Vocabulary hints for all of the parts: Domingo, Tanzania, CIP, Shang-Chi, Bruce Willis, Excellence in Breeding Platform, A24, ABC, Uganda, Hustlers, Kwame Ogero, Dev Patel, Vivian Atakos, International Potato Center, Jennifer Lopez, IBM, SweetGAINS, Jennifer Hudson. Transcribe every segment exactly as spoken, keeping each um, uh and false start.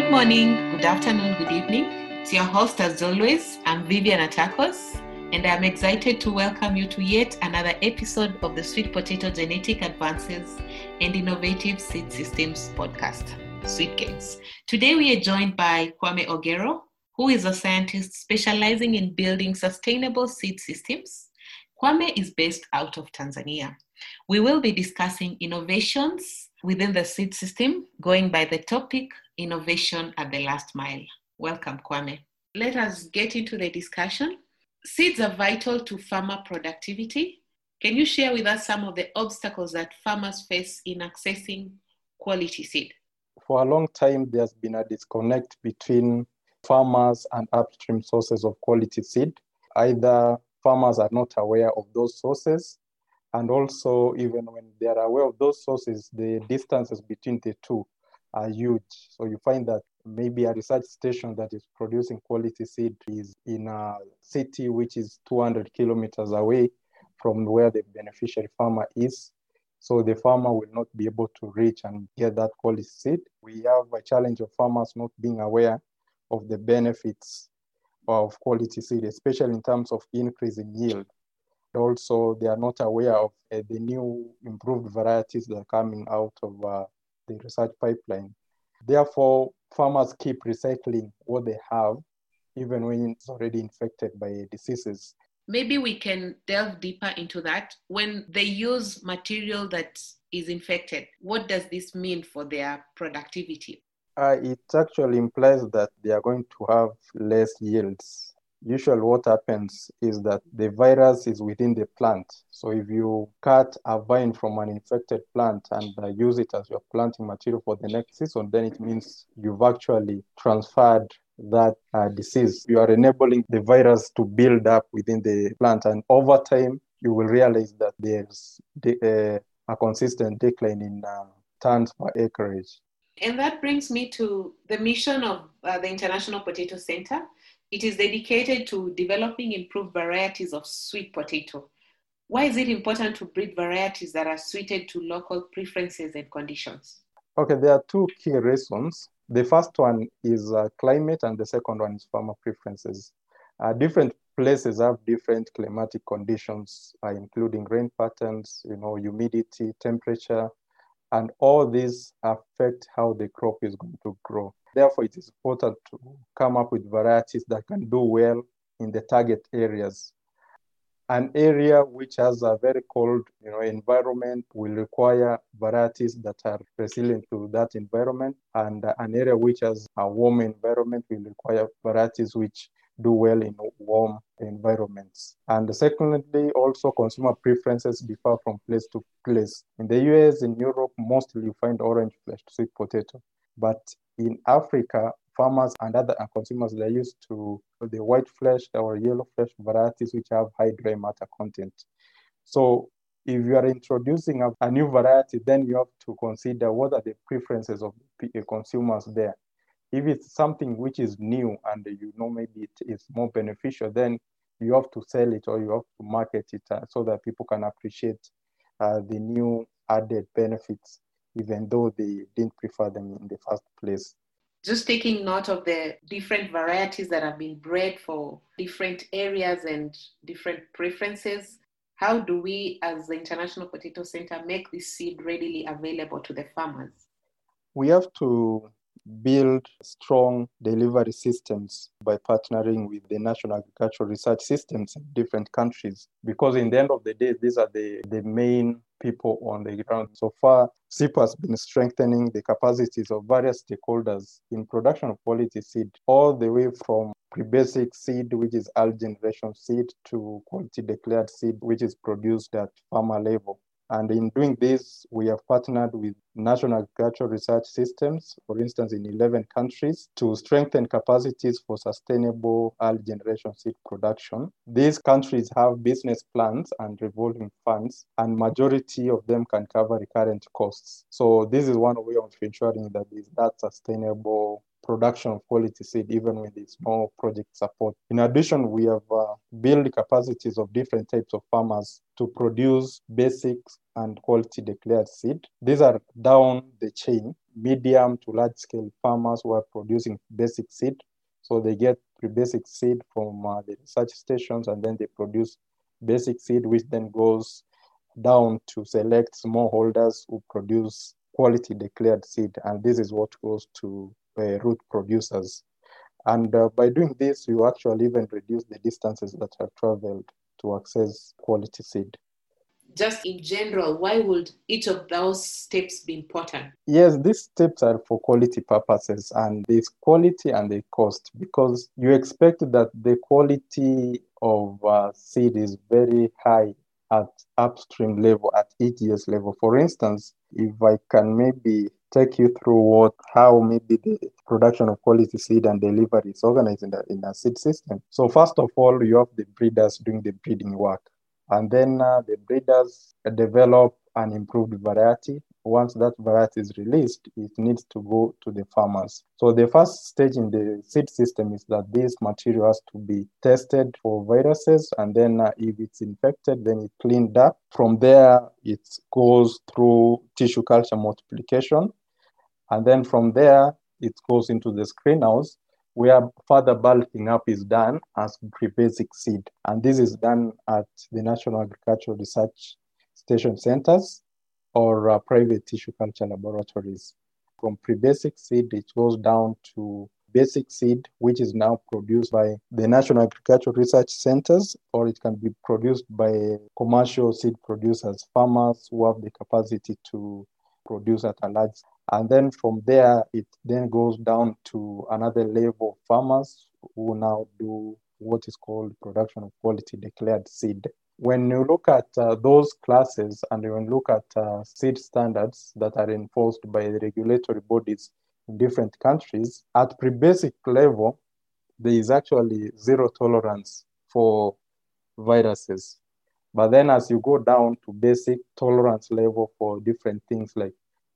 Good morning, good afternoon, good evening. It's your host as always, I'm Vivian Atakos, and I'm excited to welcome you to yet another episode of the Sweet Potato Genetic Advances and Innovative Seed Systems podcast, SweetGAINS. Today we are joined by Kwame Ogero, who is a scientist specializing in building sustainable seed systems. Kwame is based out of Tanzania. We will be discussing innovations within the seed system, going by the topic, innovation at the last mile. Welcome, Kwame. Let us get into the discussion. Seeds are vital to farmer productivity. Can you share with us some of the obstacles that farmers face in accessing quality seed? For a long time, there's been a disconnect between farmers and upstream sources of quality seed. Either farmers are not aware of those sources, and also, even when they are aware of those sources, the distances between the two are huge. So you find that maybe a research station that is producing quality seed is in a city which is two hundred kilometers away from where the beneficiary farmer is. So the farmer will not be able to reach and get that quality seed. We have a challenge of farmers not being aware of the benefits of quality seed, especially in terms of increasing yield. Also, they are not aware of uh, the new improved varieties that are coming out of uh, the research pipeline. Therefore, farmers keep recycling what they have, even when it's already infected by diseases. Maybe we can delve deeper into that. When they use material that is infected, what does this mean for their productivity? Uh, it actually implies that they are going to have less yields. Usually what happens is that the virus is within the plant. So if you cut a vine from an infected plant and uh, use it as your planting material for the next season, then it means you've actually transferred that uh, disease. You are enabling the virus to build up within the plant. And over time, you will realize that there's de- uh, a consistent decline in uh, tons per acreage. And that brings me to the mission of uh, the International Potato Center. It is dedicated to developing improved varieties of sweet potato. Why is it important to breed varieties that are suited to local preferences and conditions? Okay, there are two key reasons. The first one is uh, climate, and the second one is farmer preferences. Uh, different places have different climatic conditions, uh, including rain patterns, you know, humidity, temperature, and all these affect how the crop is going to grow. Therefore, it is important to come up with varieties that can do well in the target areas. An area which has a very cold, you know, environment will require varieties that are resilient to that environment. And an area which has a warm environment will require varieties which do well in warm environments. And secondly, also consumer preferences differ from place to place. In the U S, in Europe, mostly you find orange flesh to sweet potato. But in Africa, farmers and other consumers, they're used to the white flesh or yellow flesh varieties which have high dry matter content. So if you are introducing a, a new variety, then you have to consider what are the preferences of the consumers there. If it's something which is new and you know maybe it is more beneficial, then you have to sell it or you have to market it uh, so that people can appreciate uh, the new added benefits, even though they didn't prefer them in the first place. Just taking note of the different varieties that have been bred for different areas and different preferences, how do we as the International Potato Center make this seed readily available to the farmers? We have to build strong delivery systems by partnering with the national agricultural research systems in different countries, because in the end of the day, these are the, the main people on the ground. So far, C I P has been strengthening the capacities of various stakeholders in production of quality seed, all the way from pre-basic seed, which is early generation seed, to quality declared seed, which is produced at farmer level. And in doing this, we have partnered with national agricultural research systems, for instance, in eleven countries, to strengthen capacities for sustainable early generation seed production. These countries have business plans and revolving funds, and majority of them can cover recurrent costs. So this is one way of ensuring that is that sustainable production of quality seed, even when there's no project support. In addition, we have uh, built capacities of different types of farmers to produce basics and quality declared seed. These are down the chain, medium to large scale farmers who are producing basic seed. So they get the basic seed from uh, the research stations, and then they produce basic seed, which then goes down to select smallholders who produce quality declared seed. And this is what goes to uh, root producers. And uh, by doing this, you actually even reduce the distances that are traveled to access quality seed. Just in general, why would each of those steps be important? Yes, these steps are for quality purposes, and there's quality and the cost, because you expect that the quality of uh, seed is very high at upstream level, at E G S level. For instance, if I can maybe take you through what how maybe the production of quality seed and delivery is organized in the, in the seed system. So first of all, you have the breeders doing the breeding work. And then uh, the breeders develop an improved variety. Once that variety is released, it needs to go to the farmers. So the first stage in the seed system is that this material has to be tested for viruses. And then uh, if it's infected, then it's cleaned up. From there, it goes through tissue culture multiplication. And then from there, it goes into the screenhouse, where further bulking up is done as pre-basic seed. And this is done at the National Agricultural Research Station centers or uh, private tissue culture laboratories. From pre-basic seed, it goes down to basic seed, which is now produced by the National Agricultural Research Centers, or it can be produced by commercial seed producers, farmers who have the capacity to produce at a large scale. And then from there, it then goes down to another level of farmers who now do what is called production of quality declared seed. When you look at uh, those classes, and when you look at uh, seed standards that are enforced by the regulatory bodies in different countries, at pre-basic level, there is actually zero tolerance for viruses. But then as you go down to basic, tolerance level for different things like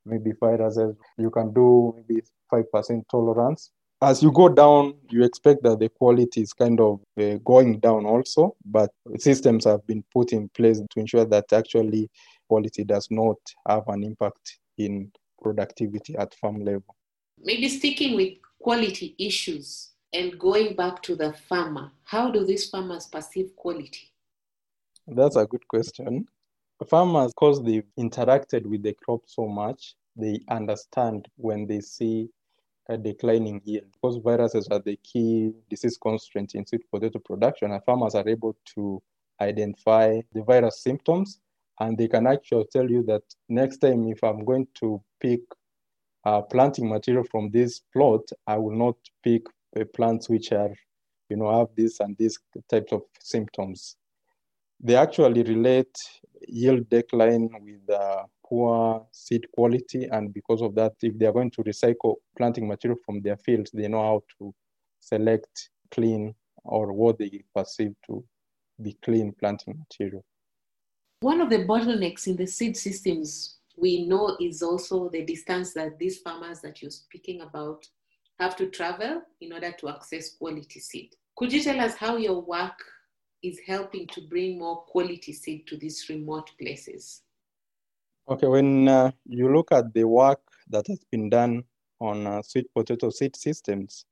maybe viruses, you can do maybe five percent tolerance. As you go down, you expect that the quality is kind of uh, going down also, but systems have been put in place to ensure that actually quality does not have an impact in productivity at farm level. Maybe sticking with quality issues and going back to the farmer, how do these farmers perceive quality? That's a good question. Farmers, because they've interacted with the crop so much, they understand when they see a declining yield. Because viruses are the key disease constraint in sweet potato production, and farmers are able to identify the virus symptoms, and they can actually tell you that next time if I'm going to pick uh, planting material from this plot, I will not pick uh, plants which are, you know, have this and these types of symptoms. They actually relate yield decline with uh, poor seed quality, and because of that, if they are going to recycle planting material from their fields, they know how to select clean or what they perceive to be clean planting material. One of the bottlenecks in the seed systems we know is also the distance that these farmers that you're speaking about have to travel in order to access quality seed. Could you tell us how your work is helping to bring more quality seed to these remote places? Okay, when uh, you look at the work that has been done on uh, sweet potato seed systems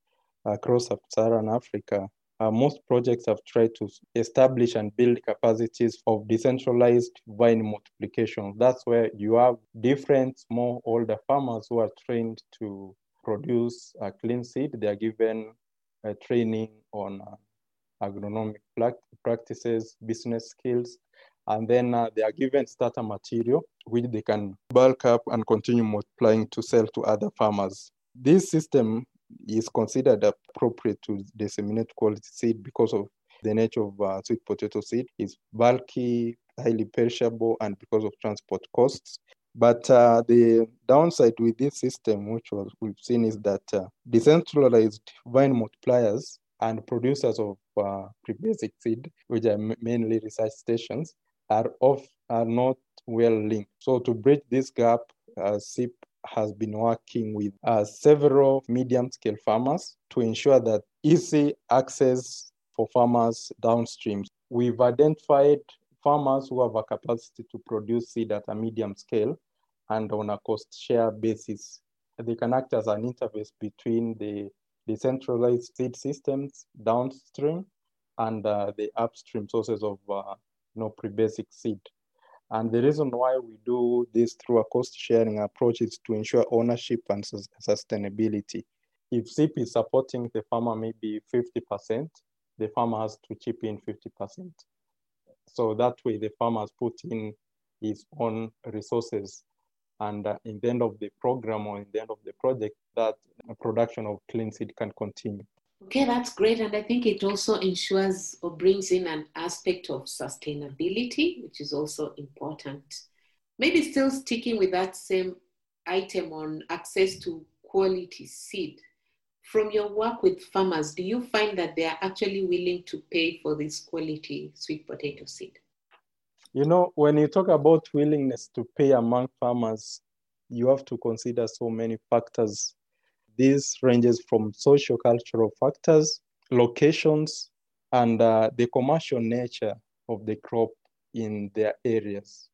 across sub-Saharan Africa, uh, most projects have tried to establish and build capacities of decentralized vine multiplication. That's where you have different smallholder farmers who are trained to produce a clean seed. They are given a training on uh, agronomic practices, business skills, and then uh, they are given starter material, which they can bulk up and continue multiplying to sell to other farmers. This system is considered appropriate to disseminate quality seed because of the nature of uh, sweet potato seed. It's bulky, highly perishable, and because of transport costs. But uh, the downside with this system, which was, we've seen, is that uh, decentralized vine multipliers and producers of uh, pre-basic seed, which are m- mainly research stations, are off, are not well linked. So to bridge this gap, uh, C I P has been working with uh, several medium-scale farmers to ensure that easy access for farmers downstream. We've identified farmers who have a capacity to produce seed at a medium scale and on a cost share basis. they can act as an interface between the decentralized seed systems downstream and uh, the upstream sources of uh, you know, pre-basic seed. And the reason why we do this through a cost-sharing approach is to ensure ownership and su sustainability. If C I P is supporting the farmer maybe fifty percent, the farmer has to chip in fifty percent. So that way the farmer has put in his own resources. And uh, in the end of the program or in the end of the project, that production of clean seed can continue. Okay, that's great. And I think it also ensures or brings in an aspect of sustainability, which is also important. Maybe still sticking with that same item on access to quality seed. From your work with farmers, do you find that they are actually willing to pay for this quality sweet potato seed? You know, when you talk about willingness to pay among farmers, you have to consider so many factors. This ranges from socio-cultural factors, locations, and uh, the commercial nature of the crop in their areas.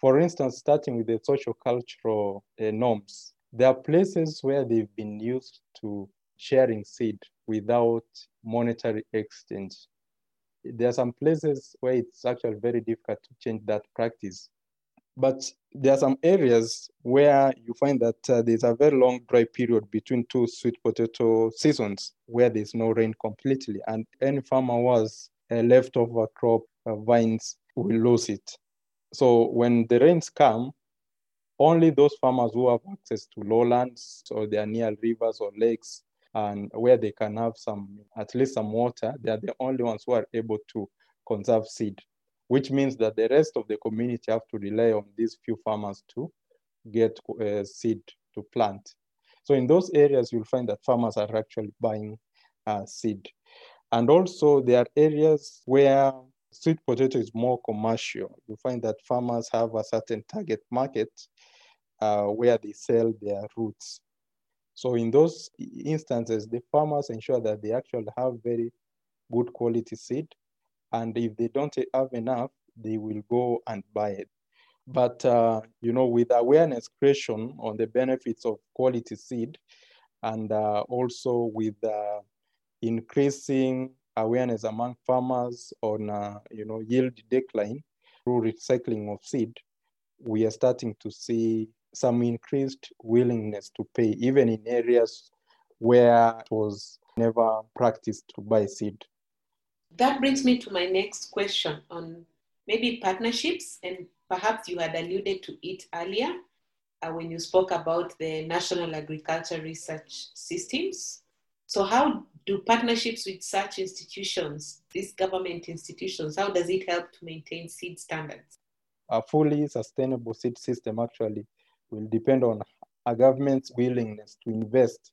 For instance, starting with the socio-cultural uh, norms, there are places where they've been used to sharing seed without monetary exchange. There are some places where it's actually very difficult to change that practice. But there are some areas where you find that uh, there's a very long dry period between two sweet potato seasons where there's no rain completely. And any farmer who has a leftover crop, uh, vines, will lose it. So when the rains come, only those farmers who have access to lowlands or they are near rivers or lakes and where they can have some, at least some water, they are the only ones who are able to conserve seed, which means that the rest of the community have to rely on these few farmers to get uh, seed to plant. So in those areas, you'll find that farmers are actually buying uh, seed. And also there are areas where sweet potato is more commercial. You find that farmers have a certain target market uh, where they sell their roots. So in those instances, the farmers ensure that they actually have very good quality seed. And if they don't have enough, they will go and buy it. But, uh, you know, with awareness creation on the benefits of quality seed and uh, also with uh, increasing awareness among farmers on, uh, you know, yield decline through recycling of seed, we are starting to see some increased willingness to pay, even in areas where it was never practiced to buy seed. That brings me to my next question on maybe partnerships, and perhaps you had alluded to it earlier uh, when you spoke about the National Agriculture Research Systems. So how do partnerships with such institutions, these government institutions, how does it help to maintain seed standards? A fully sustainable seed system actually will depend on a government's willingness to invest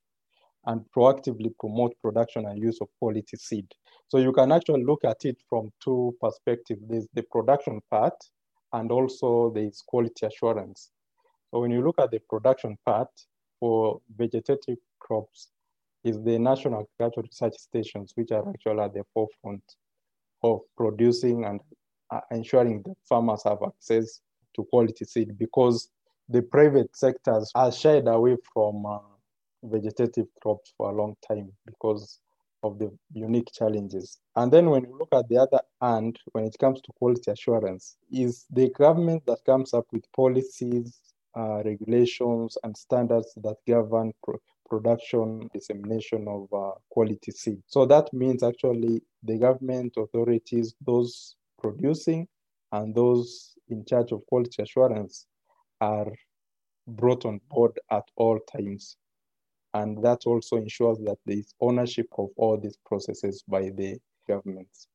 and proactively promote production and use of quality seed. So you can actually look at it from two perspectives. There's the production part, and also there's quality assurance. So when you look at the production part for vegetative crops, is the National Agricultural Research Stations, which are actually at the forefront of producing and ensuring that farmers have access to quality seed, because the private sectors are shied away from uh, vegetative crops for a long time because of the unique challenges. And then when you look at the other hand, when it comes to quality assurance, is the government that comes up with policies, uh, regulations, and standards that govern pro- production, dissemination of uh, quality seed. So that means actually the government authorities, those producing and those in charge of quality assurance are brought on board at all times. And that also ensures that there is ownership of all these processes by the governments.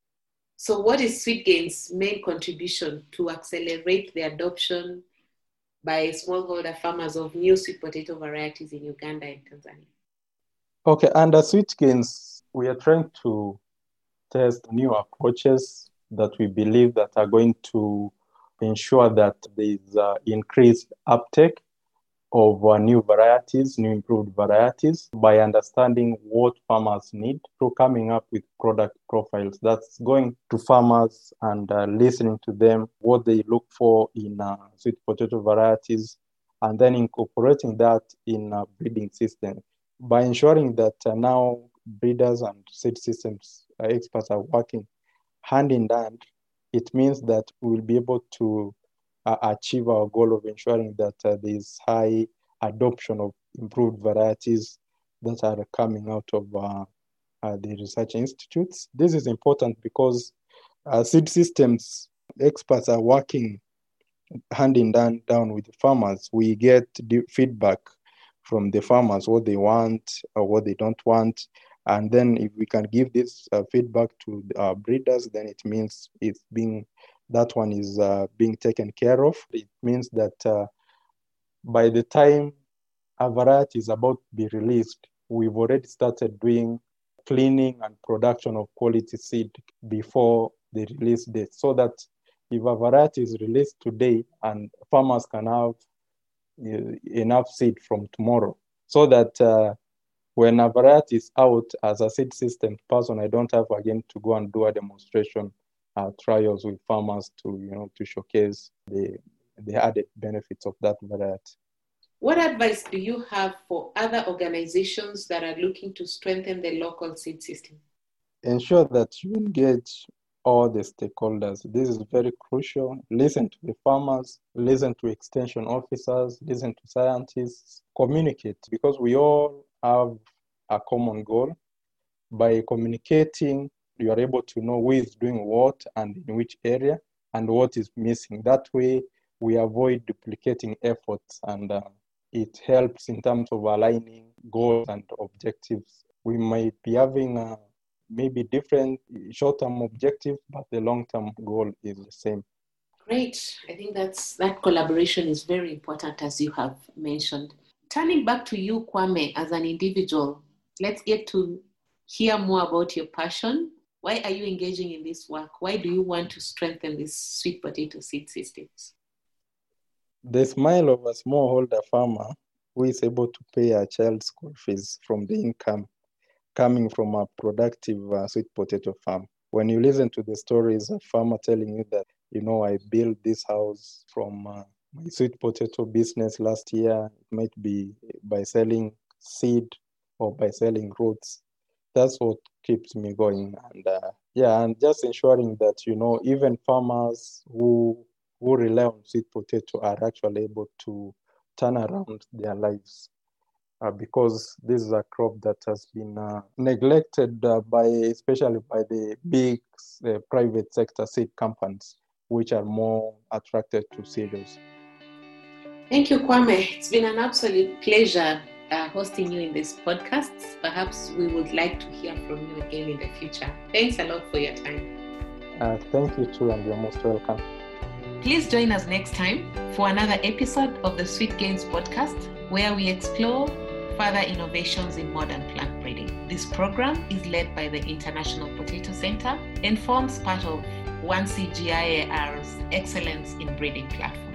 So what is SweetGAINS' main contribution to accelerate the adoption by smallholder farmers of new sweet potato varieties in Uganda and Tanzania? Okay, under SweetGAINS, we are trying to test new approaches that we believe that are going to ensure that there is uh, increased uptake of uh, new varieties, new improved varieties, by understanding what farmers need through coming up with product profiles. That's going to farmers and uh, listening to them, what they look for in uh, sweet potato varieties, and then incorporating that in a breeding system by ensuring that uh, now breeders and seed systems experts are working hand in hand. It means that we'll be able to uh, achieve our goal of ensuring that uh, there is high adoption of improved varieties that are coming out of uh, uh, the research institutes. This is important because uh, seed systems experts are working hand in hand down with the farmers. We get the feedback from the farmers, what they want or what they don't want. And then if we can give this uh, feedback to our uh, breeders, then it means it's being, that one is uh, being taken care of. It means that uh, by the time a variety is about to be released, we've already started doing cleaning and production of quality seed before the release date, so that if a variety is released today and farmers can have uh, enough seed from tomorrow, so that uh, when a variety is out as a seed system person, I don't have again to go and do a demonstration uh, trials with farmers to you know to showcase the the added benefits of that variety. What advice do you have for other organizations that are looking to strengthen the local seed system? Ensure that you engage all the stakeholders. This is very crucial. Listen to the farmers, listen to extension officers, listen to scientists, communicate, because we all have a common goal. By communicating, you are able to know who is doing what and in which area and what is missing. That way, we avoid duplicating efforts, and uh, it helps in terms of aligning goals and objectives. We might be having uh, maybe different short-term objectives, but the long-term goal is the same. Great. I think that's that collaboration is very important, as you have mentioned. Turning back to you, Kwame, as an individual, let's get to hear more about your passion. Why are you engaging in this work? Why do you want to strengthen these sweet potato seed systems? The smile of a smallholder farmer who is able to pay a child's school fees from the income coming from a productive uh, sweet potato farm. When you listen to the stories of farmer telling you that, you know, I built this house from uh, my sweet potato business last year, it might be by selling seed or by selling roots. That's what keeps me going. And uh, yeah, and just ensuring that, you know, even farmers who who rely on sweet potato are actually able to turn around their lives uh, because this is a crop that has been uh, neglected uh, by, especially by the big uh, private sector seed companies, which are more attracted to cereals. Thank you, Kwame. It's been an absolute pleasure uh, hosting you in this podcast. Perhaps we would like to hear from you again in the future. Thanks a lot for your time. Uh, thank you too, and you're most welcome. Please join us next time for another episode of the SweetGAINS podcast, where we explore further innovations in modern plant breeding. This program is led by the International Potato Center and forms part of one C G I A R's Excellence in Breeding Platform.